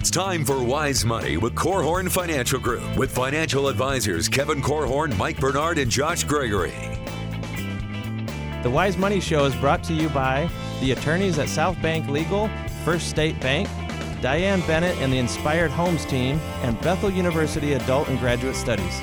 It's time for Wise Money with Korhorn Financial Group with financial advisors Kevin Korhorn, Mike Bernard, and Josh Gregory. The Wise Money Show is brought to you by the attorneys at South Bank Legal, First State Bank, Diane Bennett and the Inspired Homes Team, and Bethel University Adult and Graduate Studies.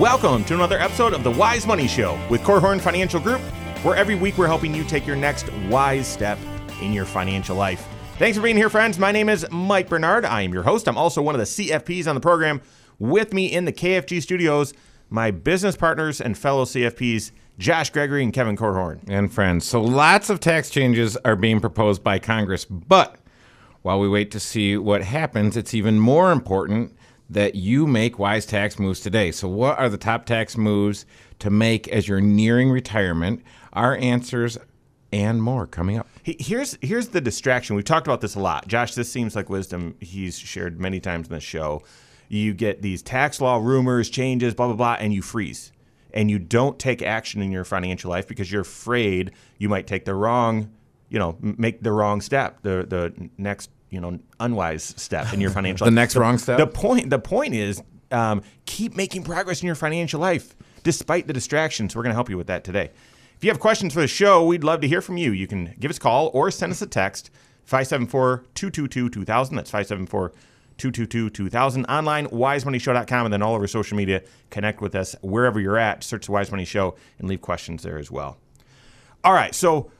Welcome to another episode of The Wise Money Show with Korhorn Financial Group, where every week we're helping you take your next wise step in your financial life. Thanks for being here, friends. My name is Mike Bernard. I am your host. I'm also one of the CFPs on the program. With me in the KFG studios, my business partners and fellow CFPs, Josh Gregory and Kevin Korhorn. And friends, so lots of tax changes are being proposed by Congress, but while we wait to see what happens, it's even more important that you make wise tax moves today. So what are the top tax moves to make as you're nearing retirement? Our answers and more coming up. Here's the distraction. We've talked about this a lot. Josh, this seems like wisdom he's shared many times in the show. You get these tax law rumors, changes, blah, blah, blah, and you freeze. And you don't take action in your financial life because you're afraid you might take the wrong, make the wrong step, the next, unwise step in your financial life. The next wrong step? The point is keep making progress in your financial life despite the distractions. We're going to help you with that today. If you have questions for the show, we'd love to hear from you. You can give us a call or send us a text, 574-222-2000. That's 574-222-2000. Online, wisemoneyshow.com, and then all over social media. Connect with us wherever you're at. Search The Wise Money Show and leave questions there as well. All right, so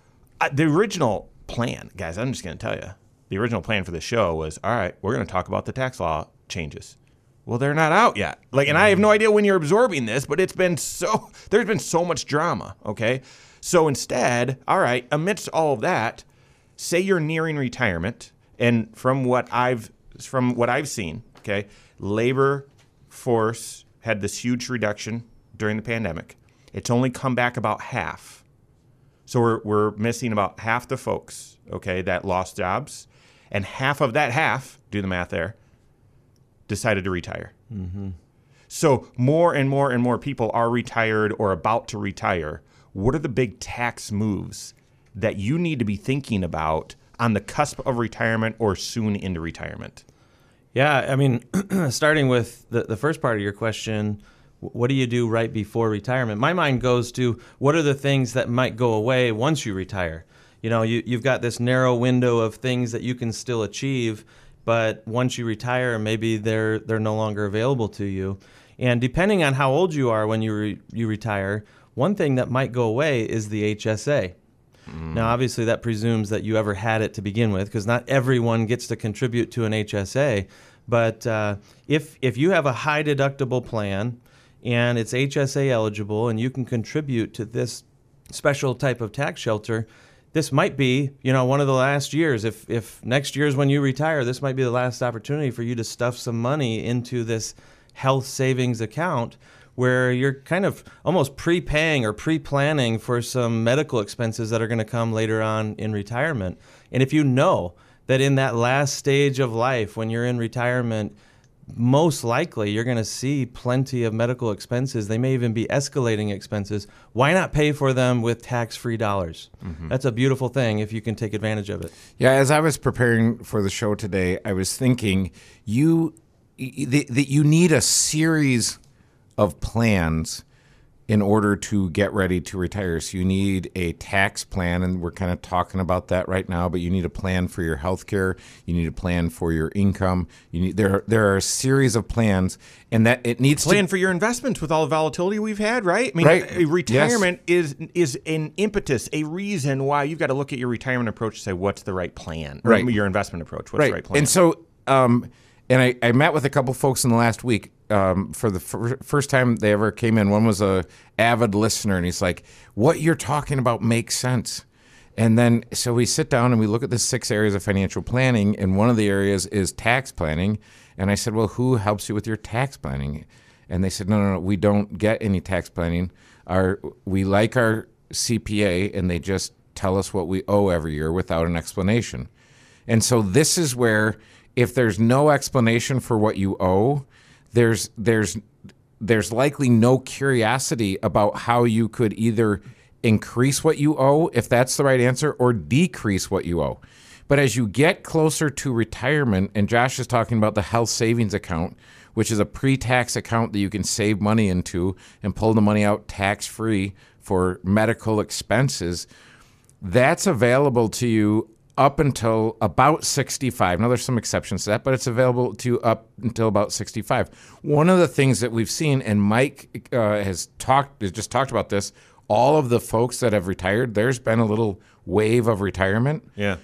the original plan, guys, I'm just going to tell you, the original plan for the show was, all right, we're going to talk about the tax law changes. Well, they're not out yet. And I have no idea when you're absorbing this, but there's been so much drama, okay? So instead, all right, amidst all of that, say you're nearing retirement, and from what I've seen, okay, labor force had this huge reduction during the pandemic. It's only come back about half. So we're missing about half the folks, okay, that lost jobs. And half of that half, do the math there, decided to retire. Mm-hmm. So more and more and more people are retired or about to retire. What are the big tax moves that you need to be thinking about on the cusp of retirement or soon into retirement? Yeah, I mean, starting with the first part of your question, what do you do right before retirement? My mind goes to what are the things that might go away once you retire? You've got this narrow window of things that you can still achieve, but once you retire, maybe they're no longer available to you. And depending on how old you are when you retire, one thing that might go away is the HSA. Now, obviously, that presumes that you ever had it to begin with, because not everyone gets to contribute to an HSA. But if you have a high deductible plan and it's HSA eligible and you can contribute to this special type of tax shelter, this might be, one of the last years. If next year's when you retire, this might be the last opportunity for you to stuff some money into this health savings account, where you're kind of almost prepaying or pre-planning for some medical expenses that are going to come later on in retirement. And if you know that in that last stage of life, when you're in retirement, most likely you're going to see plenty of medical expenses. They may even be escalating expenses. Why not pay for them with tax-free dollars? Mm-hmm. That's a beautiful thing if you can take advantage of it. Yeah, as I was preparing for the show today, I was thinking that you need a series of plans in order to get ready to retire. So you need a tax plan, and we're kind of talking about that right now, but you need a plan for your health care, you need a plan for your income. There are a series of plans, and that it needs plan for your investments with all the volatility we've had, right? I mean, right. Retirement is an impetus, a reason why you've got to look at your retirement approach and say, what's the right plan? Right. Or your investment approach, what's the right plan? And so, I met with a couple folks in the last week. For the first time they ever came in, one was a avid listener, and he's like, what you're talking about makes sense. And then so we sit down and we look at the 6 areas of financial planning, and one of the areas is tax planning. And I said, well, who helps you with your tax planning? And they said, no, we don't get any tax planning. We like our CPA, and they just tell us what we owe every year without an explanation. And so this is where, if there's no explanation for what you owe, there's likely no curiosity about how you could either increase what you owe, if that's the right answer, or decrease what you owe. But as you get closer to retirement, and Josh is talking about the health savings account, which is a pre-tax account that you can save money into and pull the money out tax-free for medical expenses, that's available to you up until about 65. Now, there's some exceptions to that, but it's available to you up until about 65. One of the things that we've seen, and Mike has just talked about this, all of the folks that have retired, there's been a little wave of retirement. Yeah.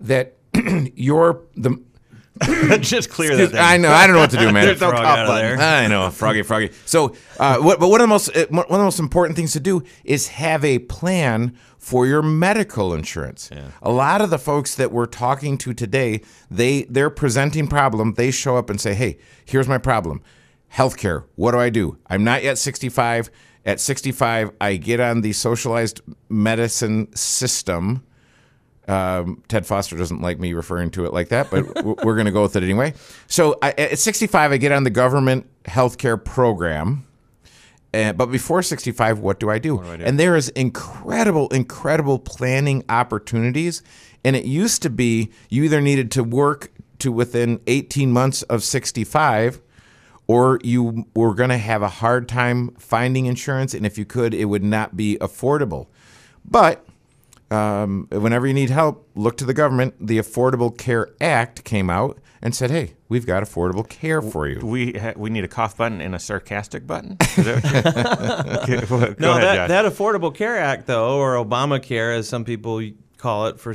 That just clear that thing. I know. I don't know what to do, man. There's no frog out of there. I know, froggy. So, but one of the most important things to do is have a plan for your medical insurance. Yeah. A lot of the folks that we're talking to today, they're presenting problem. They show up and say, "Hey, here's my problem. Healthcare. What do I do? I'm not yet 65. At 65, I get on the socialized medicine system." Ted Foster doesn't like me referring to it like that, but we're going to go with it anyway. So at 65, I get on the government healthcare program. But before 65, what do I do? And there is incredible, incredible planning opportunities. And it used to be you either needed to work to within 18 months of 65, or you were going to have a hard time finding insurance. And if you could, it would not be affordable. But whenever you need help, look to the government. The Affordable Care Act came out and said, "Hey, we've got affordable care for you." We need a cough button and a sarcastic button. Is that what you're... Okay, well, go ahead, Josh. That Affordable Care Act, though, or Obamacare, as some people call it for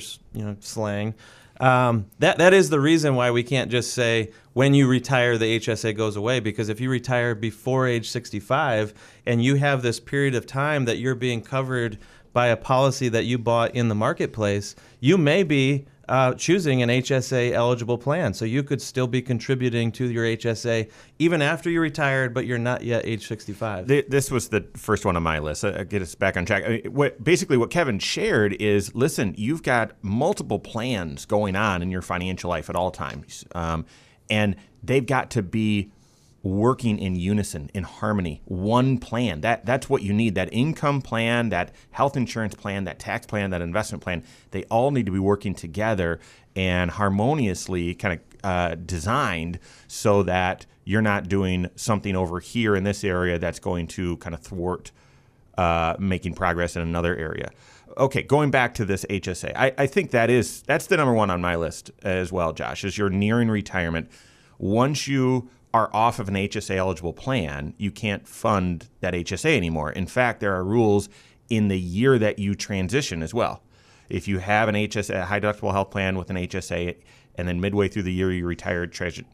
slang, that is the reason why we can't just say when you retire the HSA goes away, because if you retire before age 65 and you have this period of time that you're being covered by a policy that you bought in the marketplace, you may be choosing an HSA eligible plan. So you could still be contributing to your HSA even after you retired, but you're not yet age 65. This was the first one on my list. Get us back on track. I mean, what Kevin shared is, listen, you've got multiple plans going on in your financial life at all times, and they've got to be working in unison, in harmony, one plan. That's what you need. That income plan, that health insurance plan, that tax plan, that investment plan, they all need to be working together and harmoniously kind of designed so that you're not doing something over here in this area that's going to kind of thwart making progress in another area. Okay, going back to this HSA, I think that's the number one on my list as well, Josh, is you're nearing retirement. Once you are off of an HSA-eligible plan, you can't fund that HSA anymore. In fact, there are rules in the year that you transition as well. If you have an HSA, a high-deductible health plan with an HSA, and then midway through the year you retire, transition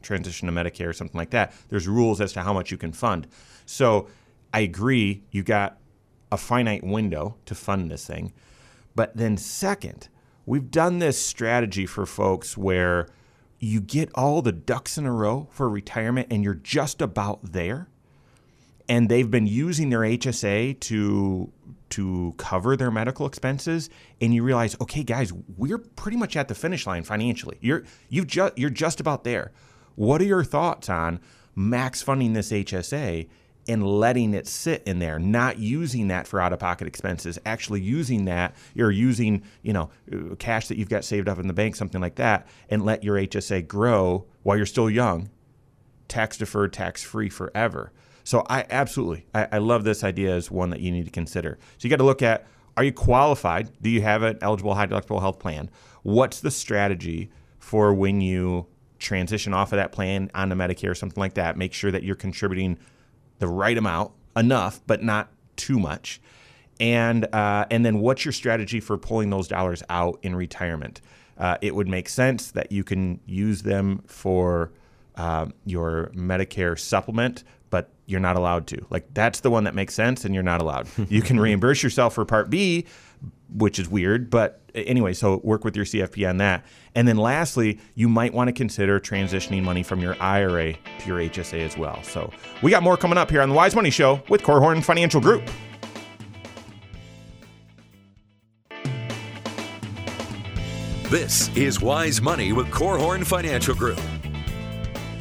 to Medicare or something like that, there's rules as to how much you can fund. So I agree, you got a finite window to fund this thing. But then second, we've done this strategy for folks where you get all the ducks in a row for retirement and you're just about there. And they've been using their HSA to cover their medical expenses. And you realize, okay, guys, we're pretty much at the finish line financially. You're just about there. What are your thoughts on max funding this HSA and letting it sit in there, not using that for out-of-pocket expenses, actually using that, you're using cash that you've got saved up in the bank, something like that, and let your HSA grow while you're still young, tax-deferred, tax-free forever. So I love this idea as one that you need to consider. So you got to look at, are you qualified? Do you have an eligible high-deductible health plan? What's the strategy for when you transition off of that plan onto Medicare or something like that? Make sure that you're contributing the right amount, enough, but not too much. And then what's your strategy for pulling those dollars out in retirement? It would make sense that you can use them for your Medicare supplement, but you're not allowed to. Like, that's the one that makes sense, and you're not allowed. You can reimburse yourself for Part B, which is weird, but anyway, so work with your CFP on that. And then lastly, you might want to consider transitioning money from your IRA to your HSA as well. So we got more coming up here on The Wise Money Show with Korhorn Financial Group. This is Wise Money with Korhorn Financial Group.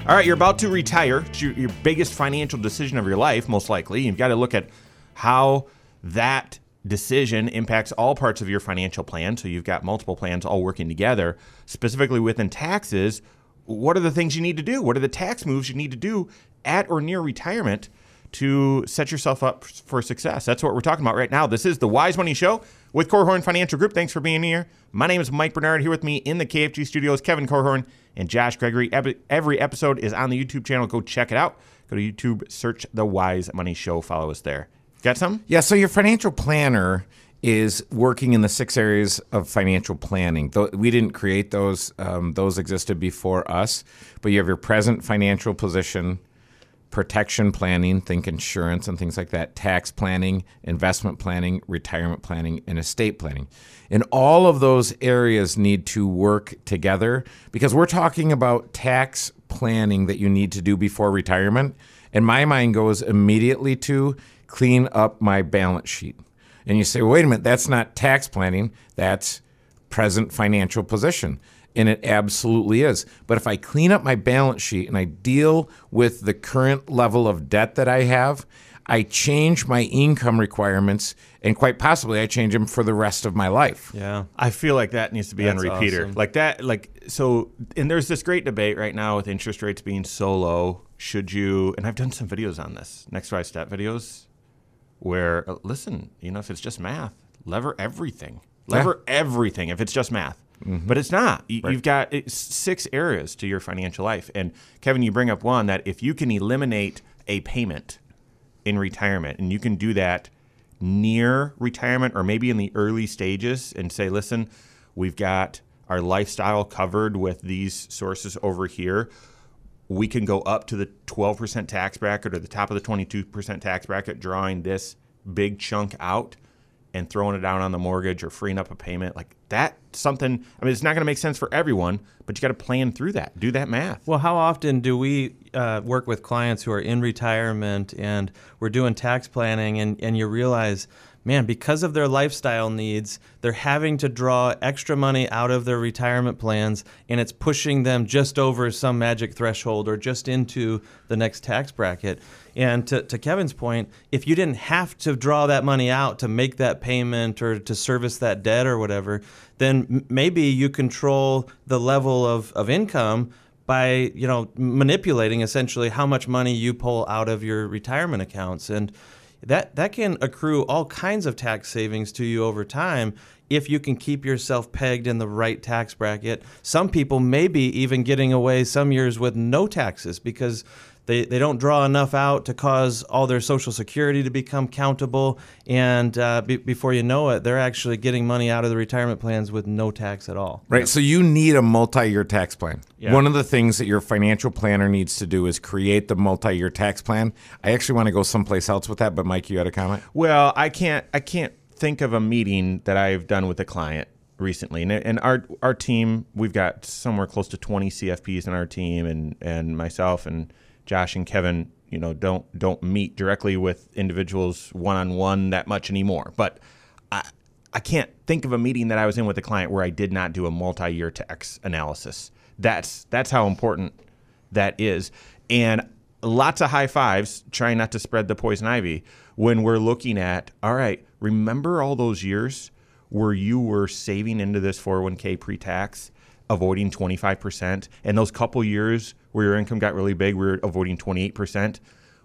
All right, you're about to retire. It's your biggest financial decision of your life, most likely. You've got to look at how that decision impacts all parts of your financial plan, so you've got multiple plans all working together. Specifically within taxes, what are the things you need to do? What are the tax moves you need to do at or near retirement to set yourself up for success? That's what we're talking about right now. This is The Wise Money Show with Korhorn Financial Group. Thanks for being here. My name is Mike Bernard. Here with me in the KFG studios, Kevin Korhorn and Josh Gregory. Every episode is on the YouTube channel. Go check it out. Go to YouTube, search The Wise Money Show. Follow us there. Got something? Yeah, so your financial planner is working in the 6 areas of financial planning. We didn't create those existed before us, but you have your present financial position, protection planning, think insurance and things like that, tax planning, investment planning, retirement planning, and estate planning. And all of those areas need to work together because we're talking about tax planning that you need to do before retirement. And my mind goes immediately to clean up my balance sheet. And you say, well, wait a minute, that's not tax planning, that's present financial position. And it absolutely is. But if I clean up my balance sheet and I deal with the current level of debt that I have, I change my income requirements, and quite possibly I change them for the rest of my life. Yeah. I feel like that needs to be on repeater. Awesome. Like that, and there's this great debate right now with interest rates being so low. Should you, and I've done some videos on this, Next 5 Step videos, where, listen, you know, if it's just math, lever everything. Lever everything if it's just math. Mm-hmm. But it's not. You've got 6 areas to your financial life. And, Kevin, you bring up one that if you can eliminate a payment in retirement, and you can do that near retirement or maybe in the early stages and say, listen, we've got our lifestyle covered with these sources over here. We can go up to the 12% tax bracket or the top of the 22% tax bracket, drawing this big chunk out and throwing it down on the mortgage or freeing up a payment. Like that's something, I mean, it's not going to make sense for everyone, but you got to plan through that. Do that math. Well, how often do we work with clients who are in retirement and we're doing tax planning and you realize, man, because of their lifestyle needs, they're having to draw extra money out of their retirement plans, and it's pushing them just over some magic threshold or just into the next tax bracket. And to Kevin's point, if you didn't have to draw that money out to make that payment or to service that debt or whatever, then maybe you control the level of income by, you know, manipulating essentially how much money you pull out of your retirement accounts. And that can accrue all kinds of tax savings to you over time if you can keep yourself pegged in the right tax bracket. Some people may be even getting away some years with no taxes because they don't draw enough out to cause all their Social Security to become countable. And before you know it, they're actually getting money out of the retirement plans with no tax at all. Right. Yep. So you need a multi-year tax plan. Yeah. One of the things that your financial planner needs to do is create the multi-year tax plan. I actually want to go someplace else with that, but Mike, you had a comment? Well, I can't think of a meeting that I've done with a client recently, and our team, we've got somewhere close to 20 CFPs in our team, and myself and Josh and Kevin, you know, don't meet directly with individuals one-on-one that much anymore. But I can't think of a meeting that I was in with a client where I did not do a multi-year tax analysis. That's how important that is. And lots of high fives, trying not to spread the poison ivy, when we're looking at, all right, remember all those years where you were saving into this 401k pre-tax, avoiding 25%, and those couple years where your income got really big, we were avoiding 28%.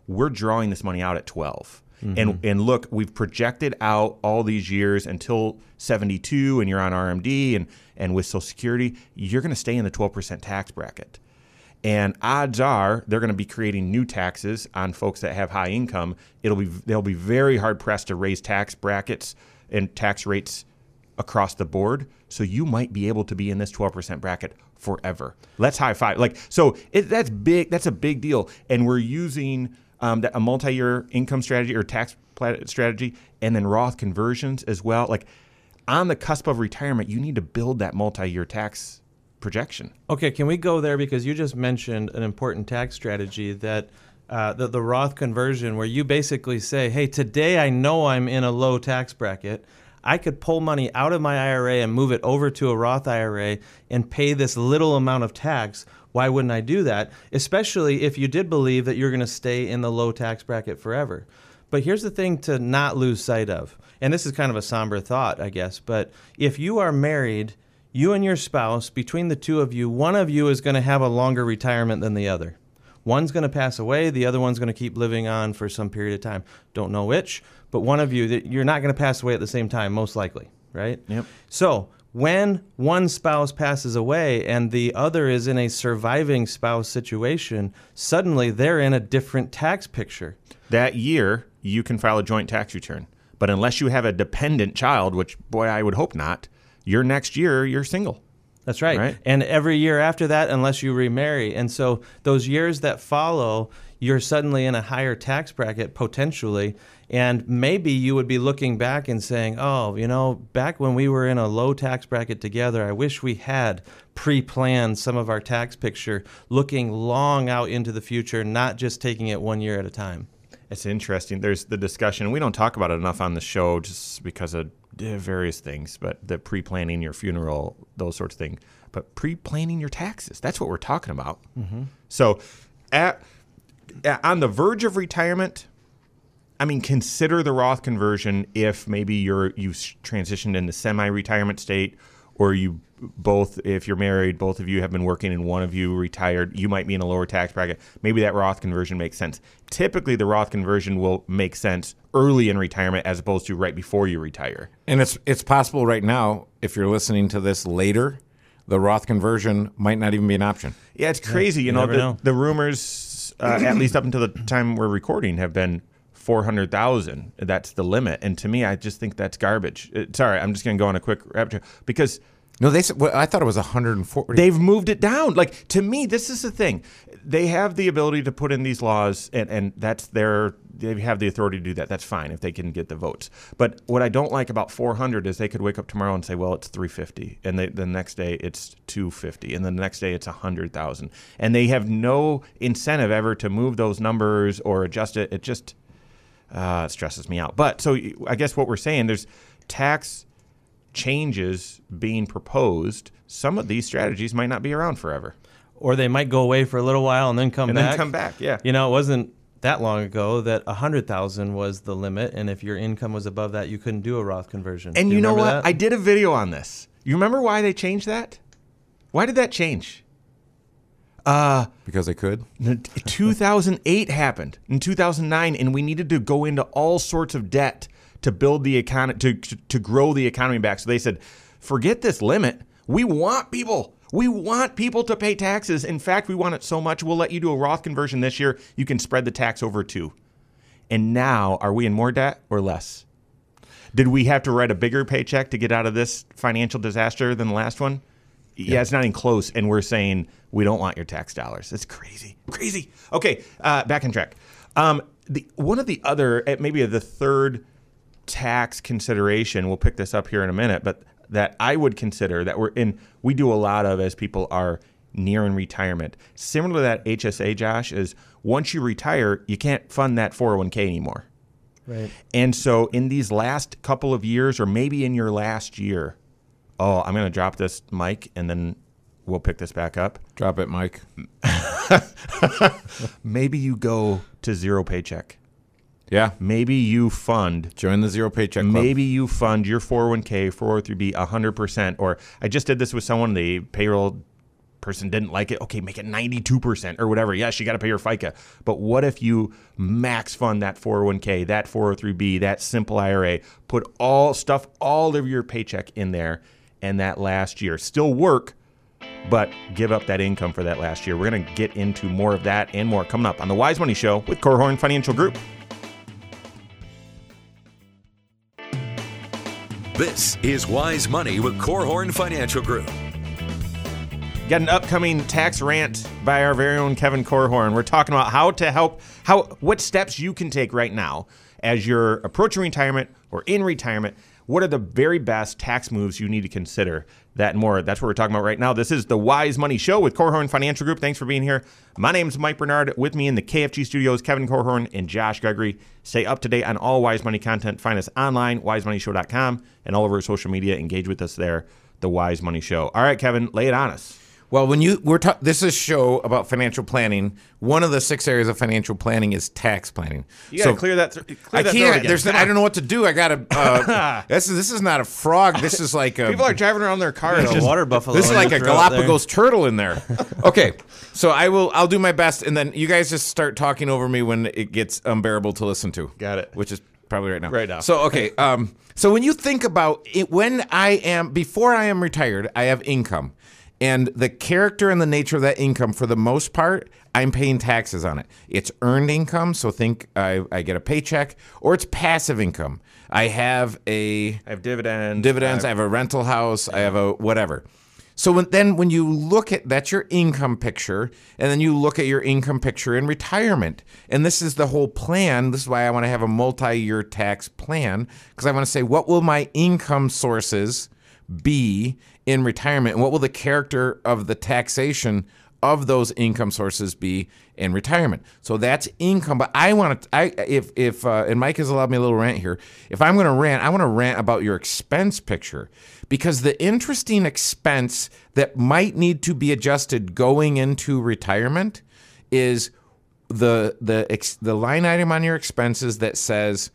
We're drawing this money out at 12. Mm-hmm. And look, we've projected out all these years until 72, and you're on RMD and with Social Security, you're going to stay in the 12% tax bracket. And odds are they're going to be creating new taxes on folks that have high income. They'll be very hard pressed to raise tax brackets and tax rates across the board. So you might be able to be in this 12% bracket forever. Let's high five. Like, so that's big. That's a big deal. And we're using a multi-year income strategy or tax strategy, and then Roth conversions as well. Like, on the cusp of retirement, you need to build that multi-year tax projection. Okay, can we go there? Because you just mentioned an important tax strategy that the Roth conversion, where you basically say, hey, today I know I'm in a low tax bracket. I could pull money out of my IRA and move it over to a Roth IRA and pay this little amount of tax. Why wouldn't I do that? Especially if you did believe that you're going to stay in the low tax bracket forever. But here's the thing to not lose sight of, and this is kind of a somber thought, I guess, but if you are married, you and your spouse, between the two of you, one of you is going to have a longer retirement than the other. One's going to pass away, the other one's going to keep living on for some period of time. Don't know which, but one of you, you're not going to pass away at the same time, most likely, right? Yep. So when one spouse passes away and the other is in a surviving spouse situation, suddenly they're in a different tax picture. That year, you can file a joint tax return. But unless you have a dependent child, which, boy, I would hope not, your next year, you're single. That's right. And every year after that, unless you remarry. And so those years that follow, you're suddenly in a higher tax bracket potentially. And maybe you would be looking back and saying, oh, you know, back when we were in a low tax bracket together, I wish we had pre-planned some of our tax picture, looking long out into the future, not just taking it one year at a time. It's interesting. There's the discussion. We don't talk about it enough on the show just because of various things, but the pre-planning your funeral, those sorts of things. But pre-planning your taxes, that's what we're talking about. Mm-hmm. So on the verge of retirement, I mean, consider the Roth conversion if maybe you've transitioned into semi-retirement state, or you both, if you're married, both of you have been working and one of you retired, you might be in a lower tax bracket. Maybe that Roth conversion makes sense. Typically, the Roth conversion will make sense early in retirement as opposed to right before you retire. And it's possible right now, if you're listening to this later, the Roth conversion might not even be an option. Yeah, it's crazy. Yeah, you know. The rumors, at least up until the time we're recording, have been $400,000. That's the limit. And to me, I just think that's garbage. Sorry, I'm just going to go on a quick rapture because no, they said, well, I thought it was 140. They've moved it down. Like, to me, this is the thing. They have the ability to put in these laws, and that's their, they have the authority to do that. That's fine if they can get the votes. But what I don't like about 400 is they could wake up tomorrow and say, well, it's 350. And the next day, it's 250. And the next day, it's 100,000. And they have no incentive ever to move those numbers or adjust it. It just stresses me out. But so I guess what we're saying, there's tax changes being proposed. Some of these strategies might not be around forever, or they might go away for a little while and then come back. Yeah, you know, it wasn't that long ago that 100,000 was the limit, and if your income was above that, you couldn't do a Roth conversion. And you know what? I did a video on this. You remember why they changed that? Why did that change? Because they could. 2008 happened, in 2009, and we needed to go into all sorts of debt to build the economy, to grow the economy back. So they said, forget this limit. We want people to pay taxes. In fact, we want it so much, we'll let you do a Roth conversion this year. You can spread the tax over two. And now, are we in more debt or less? Did we have to write a bigger paycheck to get out of this financial disaster than the last one? Yeah, it's not even close. And we're saying we don't want your tax dollars. That's crazy. Crazy. Okay, back on track. One of the other, maybe the third tax consideration, we'll pick this up here in a minute, but that I would consider that we do a lot of as people are nearing retirement. Similar to that HSA, Josh, is once you retire, you can't fund that 401k anymore. Right. And so in these last couple of years, or maybe in your last year, oh, I'm going to drop this mic and then we'll pick this back up. Drop it, Mike. Maybe you go to zero paycheck. Yeah. Maybe you fund. Join the zero paycheck club. Maybe you fund your 401k, 403b 100%. Or I just did this with someone. The payroll person didn't like it. Okay, make it 92% or whatever. Yes, you got to pay your FICA. But what if you max fund that 401k, that 403b, that simple IRA, put all of your paycheck in there, and that last year still work, but give up that income for that last year. We're going to get into more of that and more coming up on The Wise Money Show with Korhorn Financial Group. This is Wise Money with Korhorn Financial Group. Got an upcoming tax rant by our very own Kevin Korhorn. We're talking about what steps you can take right now as you're approaching retirement or in retirement. What are the very best tax moves you need to consider? That and more. That's what we're talking about right now. This is The Wise Money Show with Korhorn Financial Group. Thanks for being here. My name's Mike Bernard. With me in the KFG studios, Kevin Korhorn and Josh Gregory. Stay up to date on all Wise Money content. Find us online, wisemoneyshow.com, and all over social media. Engage with us there, The Wise Money Show. All right, Kevin, lay it on us. Well, when you this is a show about financial planning. One of the 6 areas of financial planning is tax planning. You gotta clear that. Clear that throat again. I don't know what to do. I gotta. This is not a frog. This is like a, people are driving around their car in a water buffalo. This is like a Galapagos turtle in there. Okay, so I'll do my best, and then you guys just start talking over me when it gets unbearable to listen to. Got it. Which is probably right now. Right now. So okay. So when you think about it, before I am retired, I have income. And the character and the nature of that income, for the most part, I'm paying taxes on it. It's earned income, so think I get a paycheck, or it's passive income. I have dividends. I have a rental house. I have a whatever. So when you look at that's your income picture, and then you look at your income picture in retirement, and this is the whole plan. This is why I want to have a multi-year tax plan, because I want to say, what will my income sources be in retirement, and what will the character of the taxation of those income sources be in retirement? So that's income, but I want to, and Mike has allowed me a little rant here. If I'm going to rant, I want to rant about your expense picture, because the interesting expense that might need to be adjusted going into retirement is the line item on your expenses that says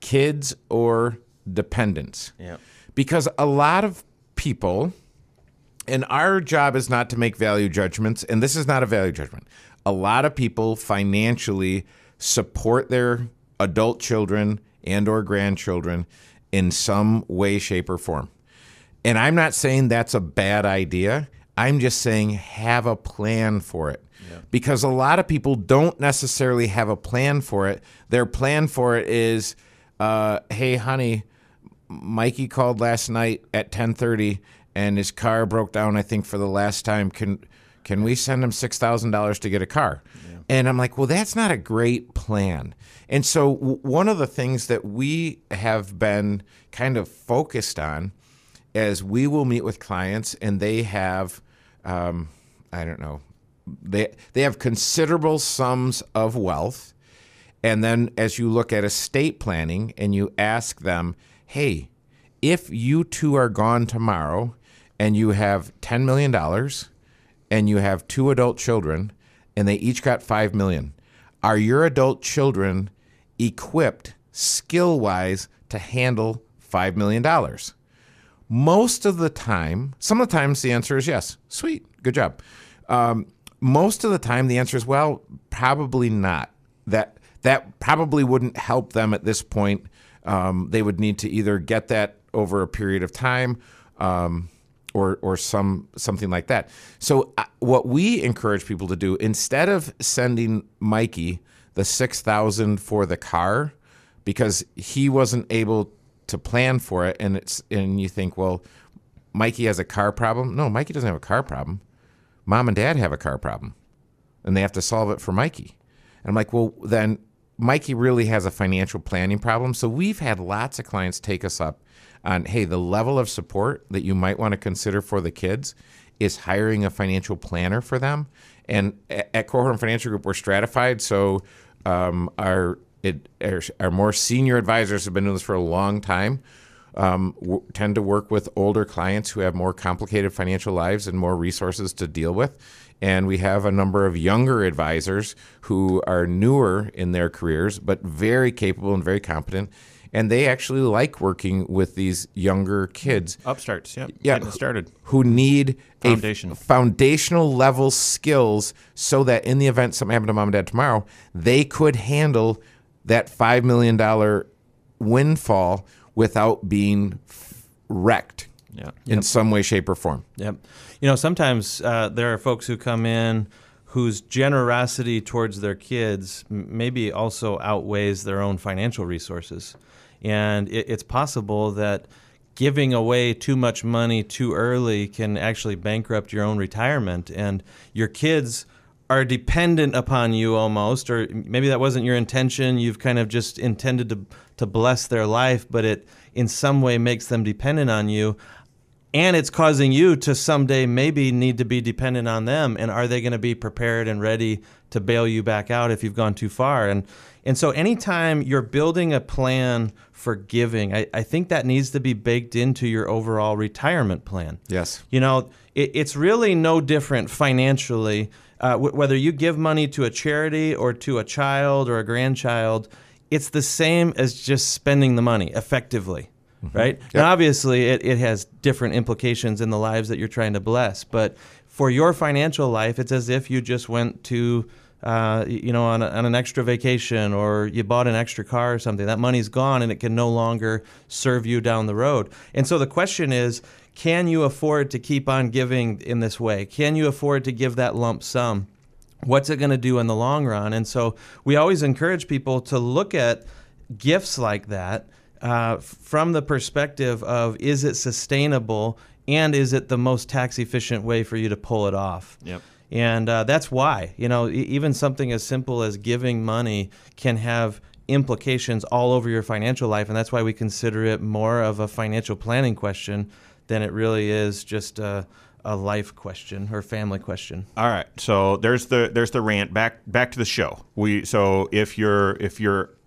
kids or dependents. Yeah. Because a lot of people, and our job is not to make value judgments, and this is not a value judgment. A lot of people financially support their adult children and or grandchildren in some way, shape, or form. And I'm not saying that's a bad idea. I'm just saying have a plan for it. Yeah. Because a lot of people don't necessarily have a plan for it. Their plan for it is, hey, honey, Mikey called last night at 10:30 and his car broke down, I think, for the last time. Can we send him $6,000 to get a car? Yeah. And I'm like, well, that's not a great plan. And so one of the things that we have been kind of focused on is we will meet with clients, and they have, I don't know, they have considerable sums of wealth. And then as you look at estate planning and you ask them, hey, if you two are gone tomorrow and you have $10 million and you have 2 adult children and they each got $5 million, are your adult children equipped skill-wise to handle $5 million? Most of the time, some of the times the answer is yes. Sweet. Good job. Most of the time the answer is, well, probably not. That probably wouldn't help them at this point. They would need to either get that over a period of time, or something like that. So what we encourage people to do, instead of sending Mikey the $6,000 for the car because he wasn't able to plan for it, and you think, well, Mikey has a car problem. No, Mikey doesn't have a car problem. Mom and Dad have a car problem, and they have to solve it for Mikey. And I'm like, well, then Mikey really has a financial planning problem. So we've had lots of clients take us up on, hey, the level of support that you might want to consider for the kids is hiring a financial planner for them. And at Korhorn Financial Group, we're stratified. So our more senior advisors have been doing this for a long time, tend to work with older clients who have more complicated financial lives and more resources to deal with. And we have a number of younger advisors who are newer in their careers, but very capable and very competent. And they actually like working with these younger kids. Upstarts, yep. Yeah, getting started. Who need foundational level skills so that in the event something happened to Mom and Dad tomorrow, they could handle that $5 million windfall without being wrecked. Yeah. In some way, shape, or form. Yep. You know, sometimes there are folks who come in whose generosity towards their kids maybe also outweighs their own financial resources. And it's possible that giving away too much money too early can actually bankrupt your own retirement. And your kids are dependent upon you almost, or maybe that wasn't your intention. You've kind of just intended to bless their life, but it in some way makes them dependent on you. and it's causing you to someday maybe need to be dependent on them. And are they going to be prepared and ready to bail you back out if you've gone too far? And so anytime you're building a plan for giving, I think that needs to be baked into your overall retirement plan. Yes. You know, it's really no different financially, whether you give money to a charity or to a child or a grandchild, it's the same as just spending the money effectively, right? Yep. Now, obviously, it has different implications in the lives that you're trying to bless, but for your financial life, it's as if you just went to on an extra vacation, or you bought an extra car or something. That money's gone and it can no longer serve you down the road. And so the question is, can you afford to keep on giving in this way? Can you afford to give that lump sum? What's it going to do in the long run? And so we always encourage people to look at gifts like that from the perspective of, is it sustainable, and is it the most tax efficient way for you to pull it off? Yep. And that's why, you know, even something as simple as giving money can have implications all over your financial life. And that's why we consider it more of a financial planning question than it really is just a life question or family question. All right. So there's the rant. Back to the show. So if you're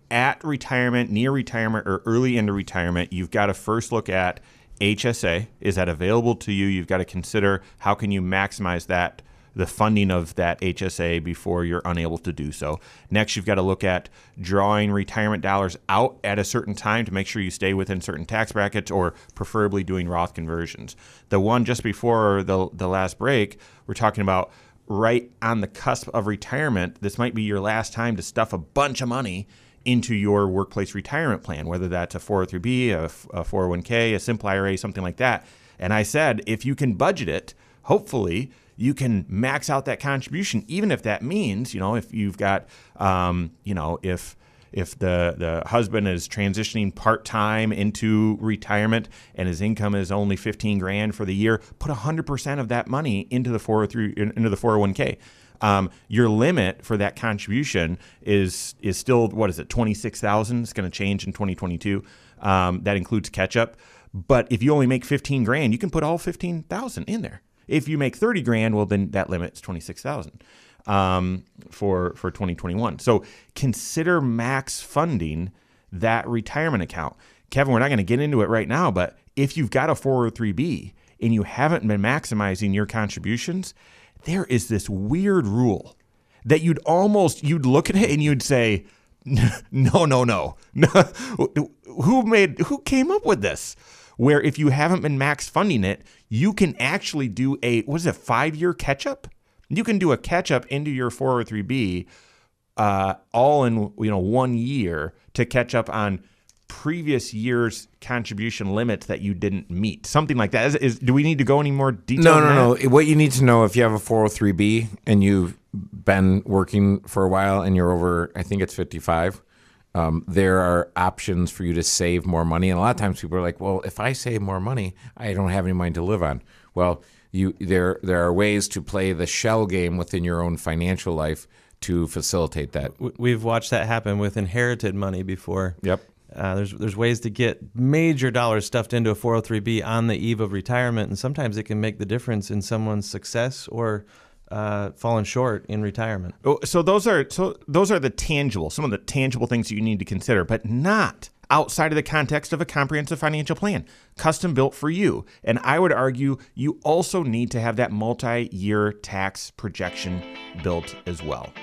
at retirement, near retirement, or early into retirement, you've got to first look at HSA. Is that available to you? You've got to consider how can you maximize that, the funding of that HSA, before you're unable to do so. Next, you've got to look at drawing retirement dollars out at a certain time to make sure you stay within certain tax brackets, or preferably doing Roth conversions. The one just before the last break, we're talking about right on the cusp of retirement. This might be your last time to stuff a bunch of money into your workplace retirement plan, whether that's a 403b, a 401k, a simple IRA, something like that. And I said, if you can budget it, hopefully you can max out that contribution, even if that means, you know, if you've got, if the husband is transitioning part-time into retirement and his income is only $15,000 for the year, put 100% of that money into the 401k. Your limit for that contribution is still, what is it, $26,000? It's going to change in 2022. That includes catch-up. But if you only make $15,000, you can put all $15,000 in there. If you make $30,000, well, then that limit's $26,000 for 2021. So consider max funding that retirement account. Kevin, we're not going to get into it right now, but if you've got a 403B and you haven't been maximizing your contributions, there is this weird rule that you'd look at it and you'd say, no. Who came up with this? Where if you haven't been max funding it, you can actually do a 5-year catch-up? You can do a catch-up into your 403B all in 1 year to catch up on previous year's contribution limits that you didn't meet. Something like that. Do we need to go any more detail? No. What you need to know, if you have a 403B and you've been working for a while and you're over, I think it's 55, there are options for you to save more money. And a lot of times people are like, well, if I save more money, I don't have any money to live on. Well, there are ways to play the shell game within your own financial life to facilitate that. We've watched that happen with inherited money before. Yep. There's ways to get major dollars stuffed into a 403B on the eve of retirement, and sometimes it can make the difference in someone's success or falling short in retirement. So those are the tangible, some of the tangible things that you need to consider, but not outside of the context of a comprehensive financial plan, custom built for you. And I would argue you also need to have that multi-year tax projection built as well.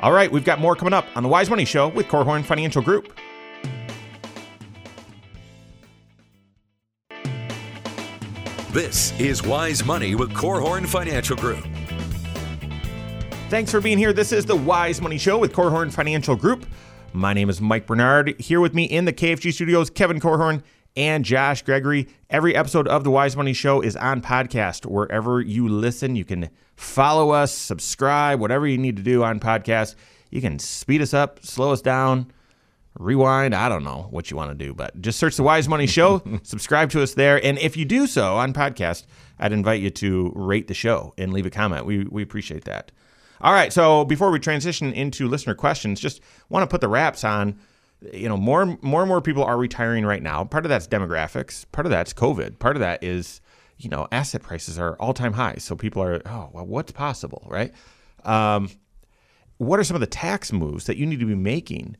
All right, we've got more coming up on The Wise Money Show with Korhorn Financial Group. This is Wise Money with Korhorn Financial Group. Thanks for being here. This is The Wise Money Show with Korhorn Financial Group. My name is Mike Bernard. Here with me in the KFG studios, Kevin Korhorn and Josh Gregory. Every episode of The Wise Money Show is on podcast. Wherever you listen, you can follow us, subscribe, whatever you need to do on podcast. You can speed us up, slow us down, rewind. I don't know what you want to do, but just search The Wise Money Show, subscribe to us there. And if you do so on podcast, I'd invite you to rate the show and leave a comment. We appreciate that. All right, so before we transition into listener questions, just want to put the wraps on, more and more people are retiring right now. Part of that's demographics. Part of that's COVID. Part of that is you know, asset prices are all-time highs. So people are, oh, well, what's possible, right? What are some of the tax moves that you need to be making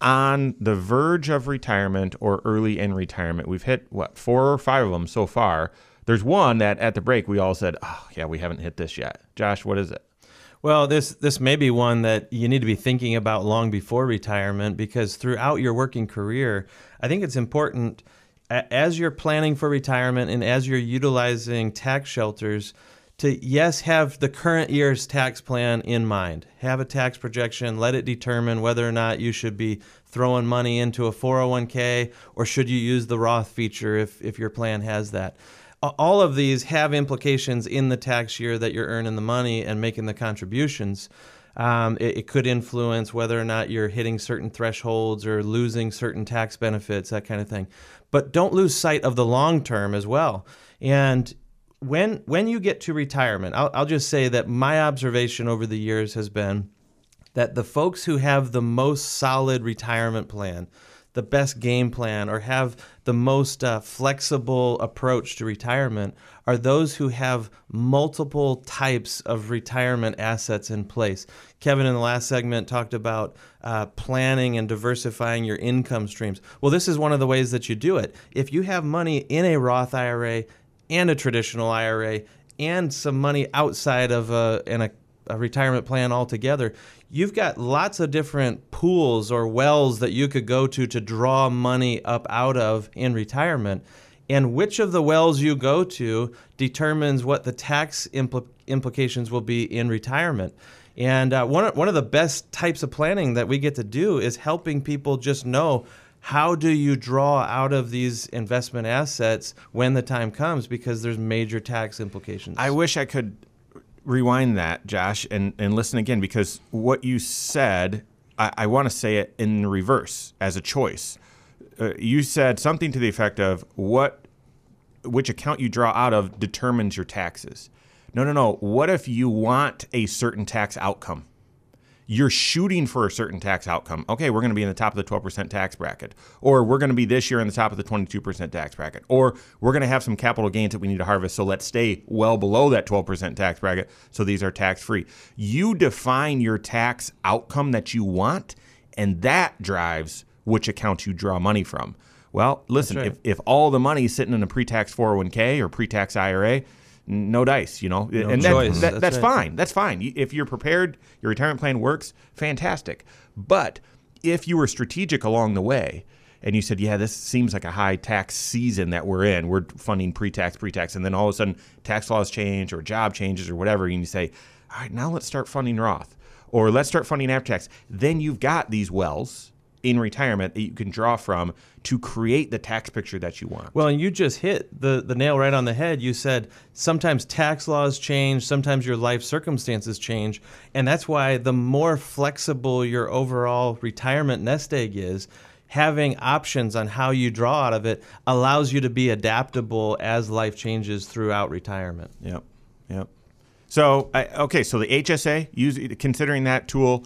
on the verge of retirement or early in retirement? We've hit, what, 4 or 5 of them so far. There's one that at the break we all said, oh, yeah, we haven't hit this yet. Josh, what is it? Well, this may be one that you need to be thinking about long before retirement, because throughout your working career, I think it's important as you're planning for retirement and as you're utilizing tax shelters to, yes, have the current year's tax plan in mind. Have a tax projection. Let it determine whether or not you should be throwing money into a 401k or should you use the Roth feature if your plan has that. All of these have implications in the tax year that you're earning the money and making the contributions. It could influence whether or not you're hitting certain thresholds or losing certain tax benefits, that kind of thing. But don't lose sight of the long term as well. And when you get to retirement, I'll just say that my observation over the years has been that the folks who have the most solid retirement plan, the best game plan, or have the most flexible approach to retirement are those who have multiple types of retirement assets in place. Kevin in the last segment talked about planning and diversifying your income streams. Well, this is one of the ways that you do it. If you have money in a Roth IRA and a traditional IRA and some money outside of a retirement plan altogether, you've got lots of different pools or wells that you could go to draw money up out of in retirement. And which of the wells you go to determines what the tax implications will be in retirement. And one of the best types of planning that we get to do is helping people just know, how do you draw out of these investment assets when the time comes, because there's major tax implications. I wish I could rewind that, Josh, and listen again, because what you said, I want to say it in reverse as a choice. You said something to the effect of which account you draw out of determines your taxes. No. What if you want a certain tax outcome? You're shooting for a certain tax outcome. Okay, we're going to be in the top of the 12% tax bracket, or we're going to be this year in the top of the 22% tax bracket, or we're going to have some capital gains that we need to harvest, so let's stay well below that 12% tax bracket, so these are tax-free. You define your tax outcome that you want, and that drives which account you draw money from. Well, listen, right. if all the money is sitting in a pre-tax 401k or pre-tax IRA, no dice, you know, no and choice. That's right. Fine. That's fine. If you're prepared, your retirement plan works, fantastic. But if you were strategic along the way and you said, yeah, this seems like a high tax season that we're in, we're funding pre-tax, and then all of a sudden tax laws change or job changes or whatever, and you say, all right, now let's start funding Roth or let's start funding after tax, then you've got these wells in retirement that you can draw from to create the tax picture that you want. Well, and you just hit the nail right on the head. You said sometimes tax laws change, sometimes your life circumstances change, and that's why the more flexible your overall retirement nest egg is, having options on how you draw out of it allows you to be adaptable as life changes throughout retirement. Yep. So, so the HSA, considering that tool,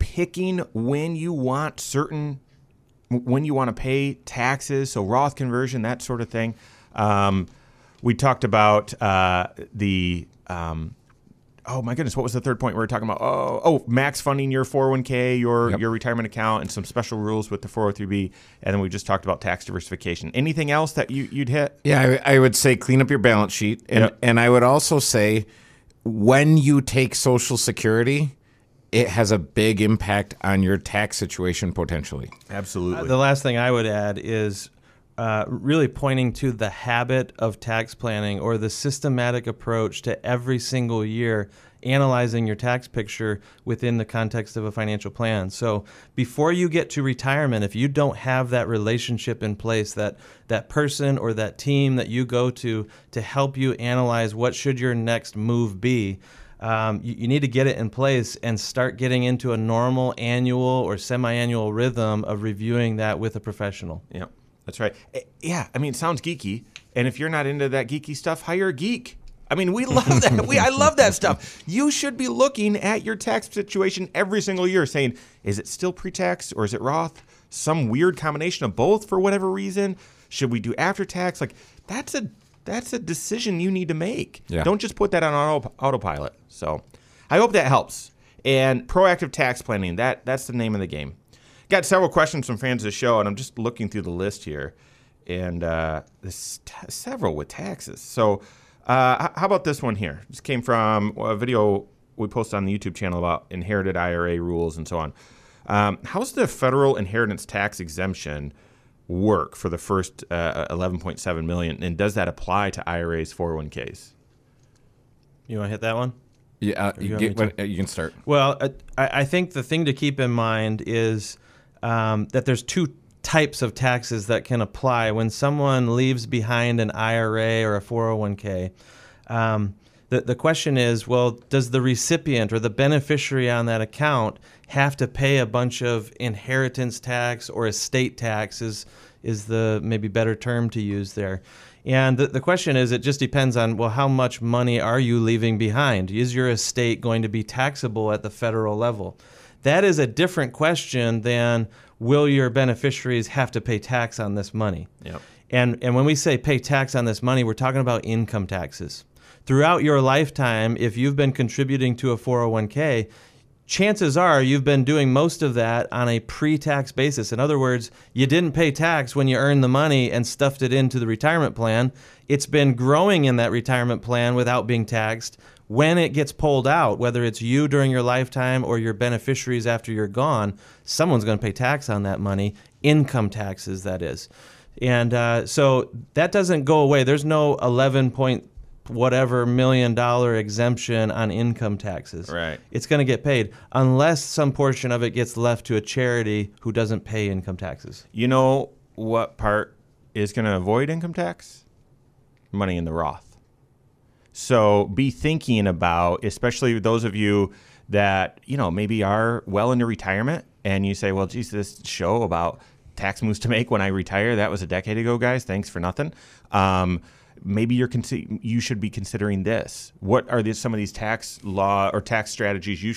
picking when you want to pay taxes, so Roth conversion, that sort of thing. We talked about oh my goodness, what was the third point we were talking about? Oh, max funding your 401k, your retirement account, and some special rules with the 403b, and then we just talked about tax diversification. Anything else that you'd hit? Yeah, I would say clean up your balance sheet, and I would also say when you take Social Security, it has a big impact on your tax situation potentially. Absolutely. The last thing I would add is really pointing to the habit of tax planning or the systematic approach to every single year analyzing your tax picture within the context of a financial plan. So before you get to retirement, if you don't have that relationship in place, that person or that team that you go to help you analyze what should your next move be, you need to get it in place and start getting into a normal annual or semi-annual rhythm of reviewing that with a professional. Yeah, that's right. Yeah, I mean, it sounds geeky. And if you're not into that geeky stuff, hire a geek. I mean, we love that. I love that stuff. You should be looking at your tax situation every single year saying, is it still pre-tax or is it Roth? Some weird combination of both for whatever reason. Should we do after tax? Like, that's a decision you need to make. Yeah. Don't just put that on autopilot. So I hope that helps. And proactive tax planning, that's the name of the game. Got several questions from fans of the show, and I'm just looking through the list here. And there's several with taxes. So how about this one here? This came from a video we posted on the YouTube channel about inherited IRA rules and so on. How's the federal inheritance tax exemption work for the first $11.7 million, and does that apply to IRAs, 401ks? You want to hit that one? Yeah, you can start. Well, I think the thing to keep in mind is that there's two types of taxes that can apply when someone leaves behind an IRA or a 401k. The question is, well, does the recipient or the beneficiary on that account have to pay a bunch of inheritance tax or estate tax is the maybe better term to use there. And the question is, it just depends on, well, how much money are you leaving behind? Is your estate going to be taxable at the federal level? That is a different question than, will your beneficiaries have to pay tax on this money? Yep. And when we say pay tax on this money, we're talking about income taxes. Throughout your lifetime, if you've been contributing to a 401k, chances are you've been doing most of that on a pre-tax basis. In other words, you didn't pay tax when you earned the money and stuffed it into the retirement plan. It's been growing in that retirement plan without being taxed. When it gets pulled out, whether it's you during your lifetime or your beneficiaries after you're gone, someone's going to pay tax on that money, income taxes, that is. And so that doesn't go away. There's no 11 point whatever $1 million exemption on income taxes. Right. It's going to get paid unless some portion of it gets left to a charity who doesn't pay income taxes. You know what part is going to avoid income tax? Money in the Roth. So be thinking about, especially those of you that, you know, maybe are well into retirement and you say, well, geez, this show about tax moves to make when I retire, that was a decade ago, guys. Thanks for nothing. Maybe you should be considering this. What are some of these tax law or tax strategies you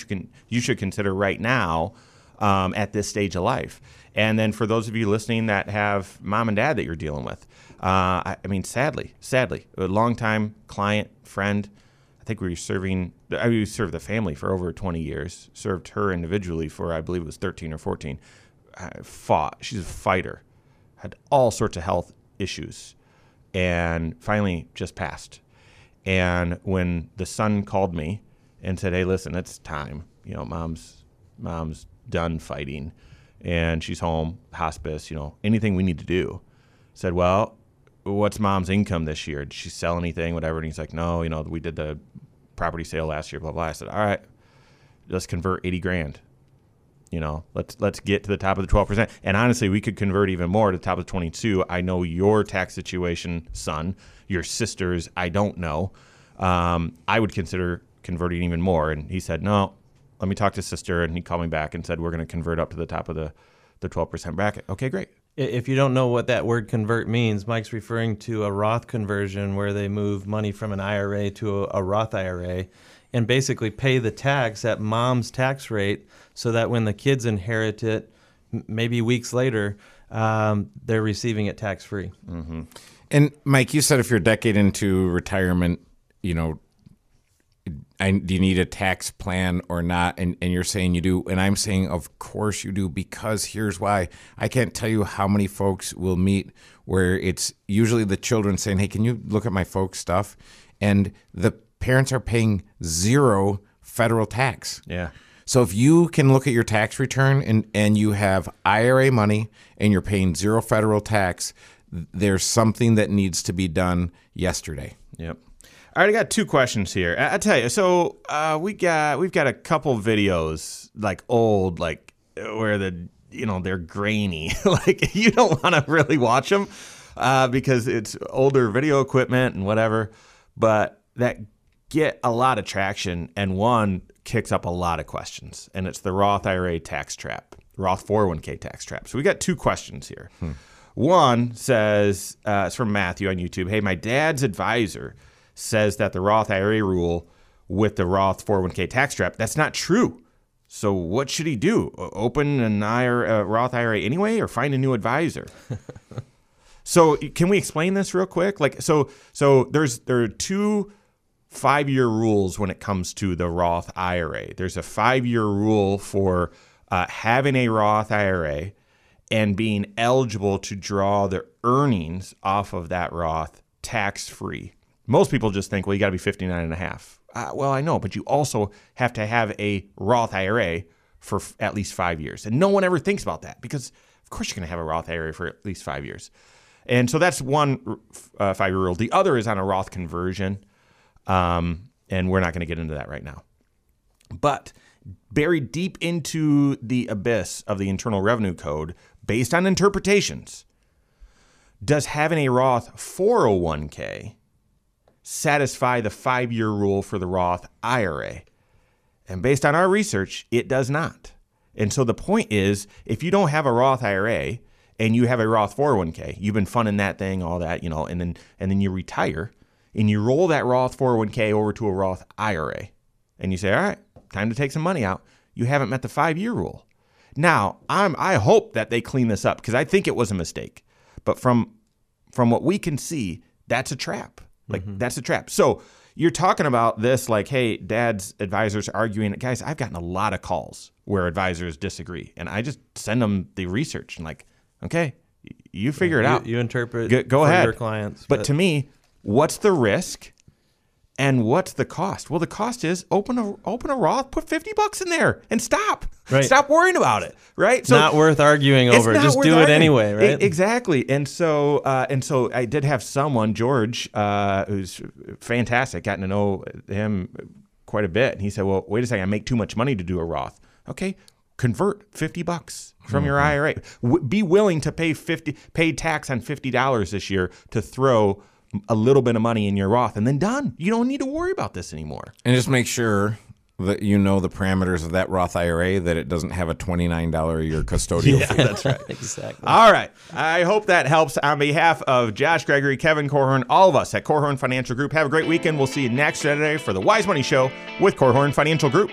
should consider right now at this stage of life? And then for those of you listening that have mom and dad that you're dealing with, I mean, sadly, a longtime client, friend, I think we served the family for over 20 years, served her individually for, I believe it was 13 or 14, fought. She's a fighter, had all sorts of health issues, and finally just passed. And when the son called me and said, hey, listen, it's time, you know, mom's done fighting and she's home, hospice, you know, anything we need to do. Said, well, what's mom's income this year? Did she sell anything, whatever? And he's like, no, you know, we did the property sale last year, blah, blah. I said, all right, let's convert 80 grand. You know, let's get to the top of the 12%. And honestly, we could convert even more to the top of the 22. I know your tax situation, son, your sister's, I don't know. I would consider converting even more. And he said, no, let me talk to sister. And he called me back and said, we're going to convert up to the top of the 12% bracket. Okay, great. If you don't know what that word convert means, Mike's referring to a Roth conversion where they move money from an IRA to a Roth IRA and basically pay the tax at mom's tax rate so that when the kids inherit it, maybe weeks later, they're receiving it tax-free. Mm-hmm. And Mike, you said if you're a decade into retirement, you know, do you need a tax plan or not? And you're saying you do. And I'm saying, of course you do, because here's why. I can't tell you how many folks will meet where it's usually the children saying, hey, can you look at my folks' stuff? And the parents are paying zero federal tax. Yeah. So if you can look at your tax return and you have IRA money and you're paying zero federal tax, there's something that needs to be done yesterday. Yep. All right, I got two questions here. I tell you, so we've got a couple videos like old, like where they're grainy. Like you don't want to really watch them because it's older video equipment and whatever. But that get a lot of traction, and one kicks up a lot of questions. And it's the Roth IRA tax trap, Roth 401k tax trap. So we got two questions here. One says it's from Matthew on YouTube. Hey, my dad's advisor says that the Roth IRA rule with the Roth 401k tax trap, that's not true. So what should he do? Open an IRA, Roth IRA anyway, or find a new advisor? So can we explain this real quick? Like, so there are two 5-year rules when it comes to the Roth IRA. There's a 5-year rule for having a Roth IRA and being eligible to draw the earnings off of that Roth tax-free. Most people just think, well, you got to be 59 and a half. Well, I know, but you also have to have a Roth IRA for at least 5 years. And no one ever thinks about that because, of course, you're going to have a Roth IRA for at least 5 years. And so that's one 5-year rule. The other is on a Roth conversion, and we're not going to get into that right now. But buried deep into the abyss of the Internal Revenue Code, based on interpretations, does having a Roth 401k satisfy the 5-year rule for the Roth IRA? And based on our research, it does not. And so the point is, if you don't have a Roth IRA and you have a Roth 401k, you've been funding that thing, all that, you know, and then you retire and you roll that Roth 401k over to a Roth IRA and you say, all right, time to take some money out. You haven't met the 5-year rule. Now, I hope that they clean this up because I think it was a mistake. But from what we can see, that's a trap. Like, that's a trap. So you're talking about this like, hey, dad's advisors arguing. Guys, I've gotten a lot of calls where advisors disagree. And I just send them the research and like, okay, you figure it out. You interpret go ahead. Your clients. But to me, what's the risk and what's the cost? Well, the cost is open a Roth, put $50 in there and stop. Right. Stop worrying about it. Right? So not worth arguing over. Just do it anyway. Right? Exactly. And so I did have someone, George, who's fantastic, gotten to know him quite a bit. And he said, well, wait a second, I make too much money to do a Roth. Okay, convert $50 from your IRA. Be willing to pay tax on $50 this year to throw a little bit of money in your Roth, and then done. You don't need to worry about this anymore. And just make sure that you know the parameters of that Roth IRA, that it doesn't have a $29 a year custodial fee. That's right. Exactly. All right. I hope that helps. On behalf of Josh Gregory, Kevin Korhorn, all of us at Korhorn Financial Group, have a great weekend. We'll see you next Saturday for The Wise Money Show with Korhorn Financial Group.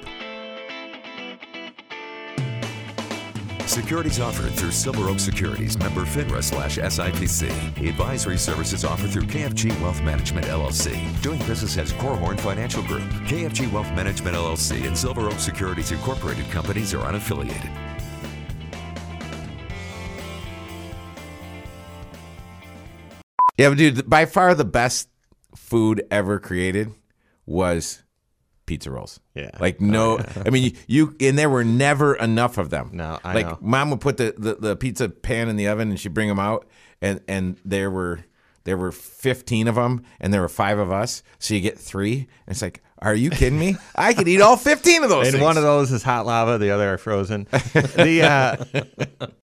Securities offered through Silver Oak Securities, member FINRA/SIPC. Advisory services offered through KFG Wealth Management, LLC. Doing business as Korhorn Financial Group. KFG Wealth Management, LLC and Silver Oak Securities Incorporated companies are unaffiliated. Yeah, but dude, by far the best food ever created was pizza rolls. Yeah. Like, no, I mean, and there were never enough of them. No, I know. Mom would put the pizza pan in the oven and she'd bring them out, and there were 15 of them, and there were 5 of us, so you get 3. And it's like, are you kidding me? I could eat all 15 of those. And one of those is hot lava, the other are frozen.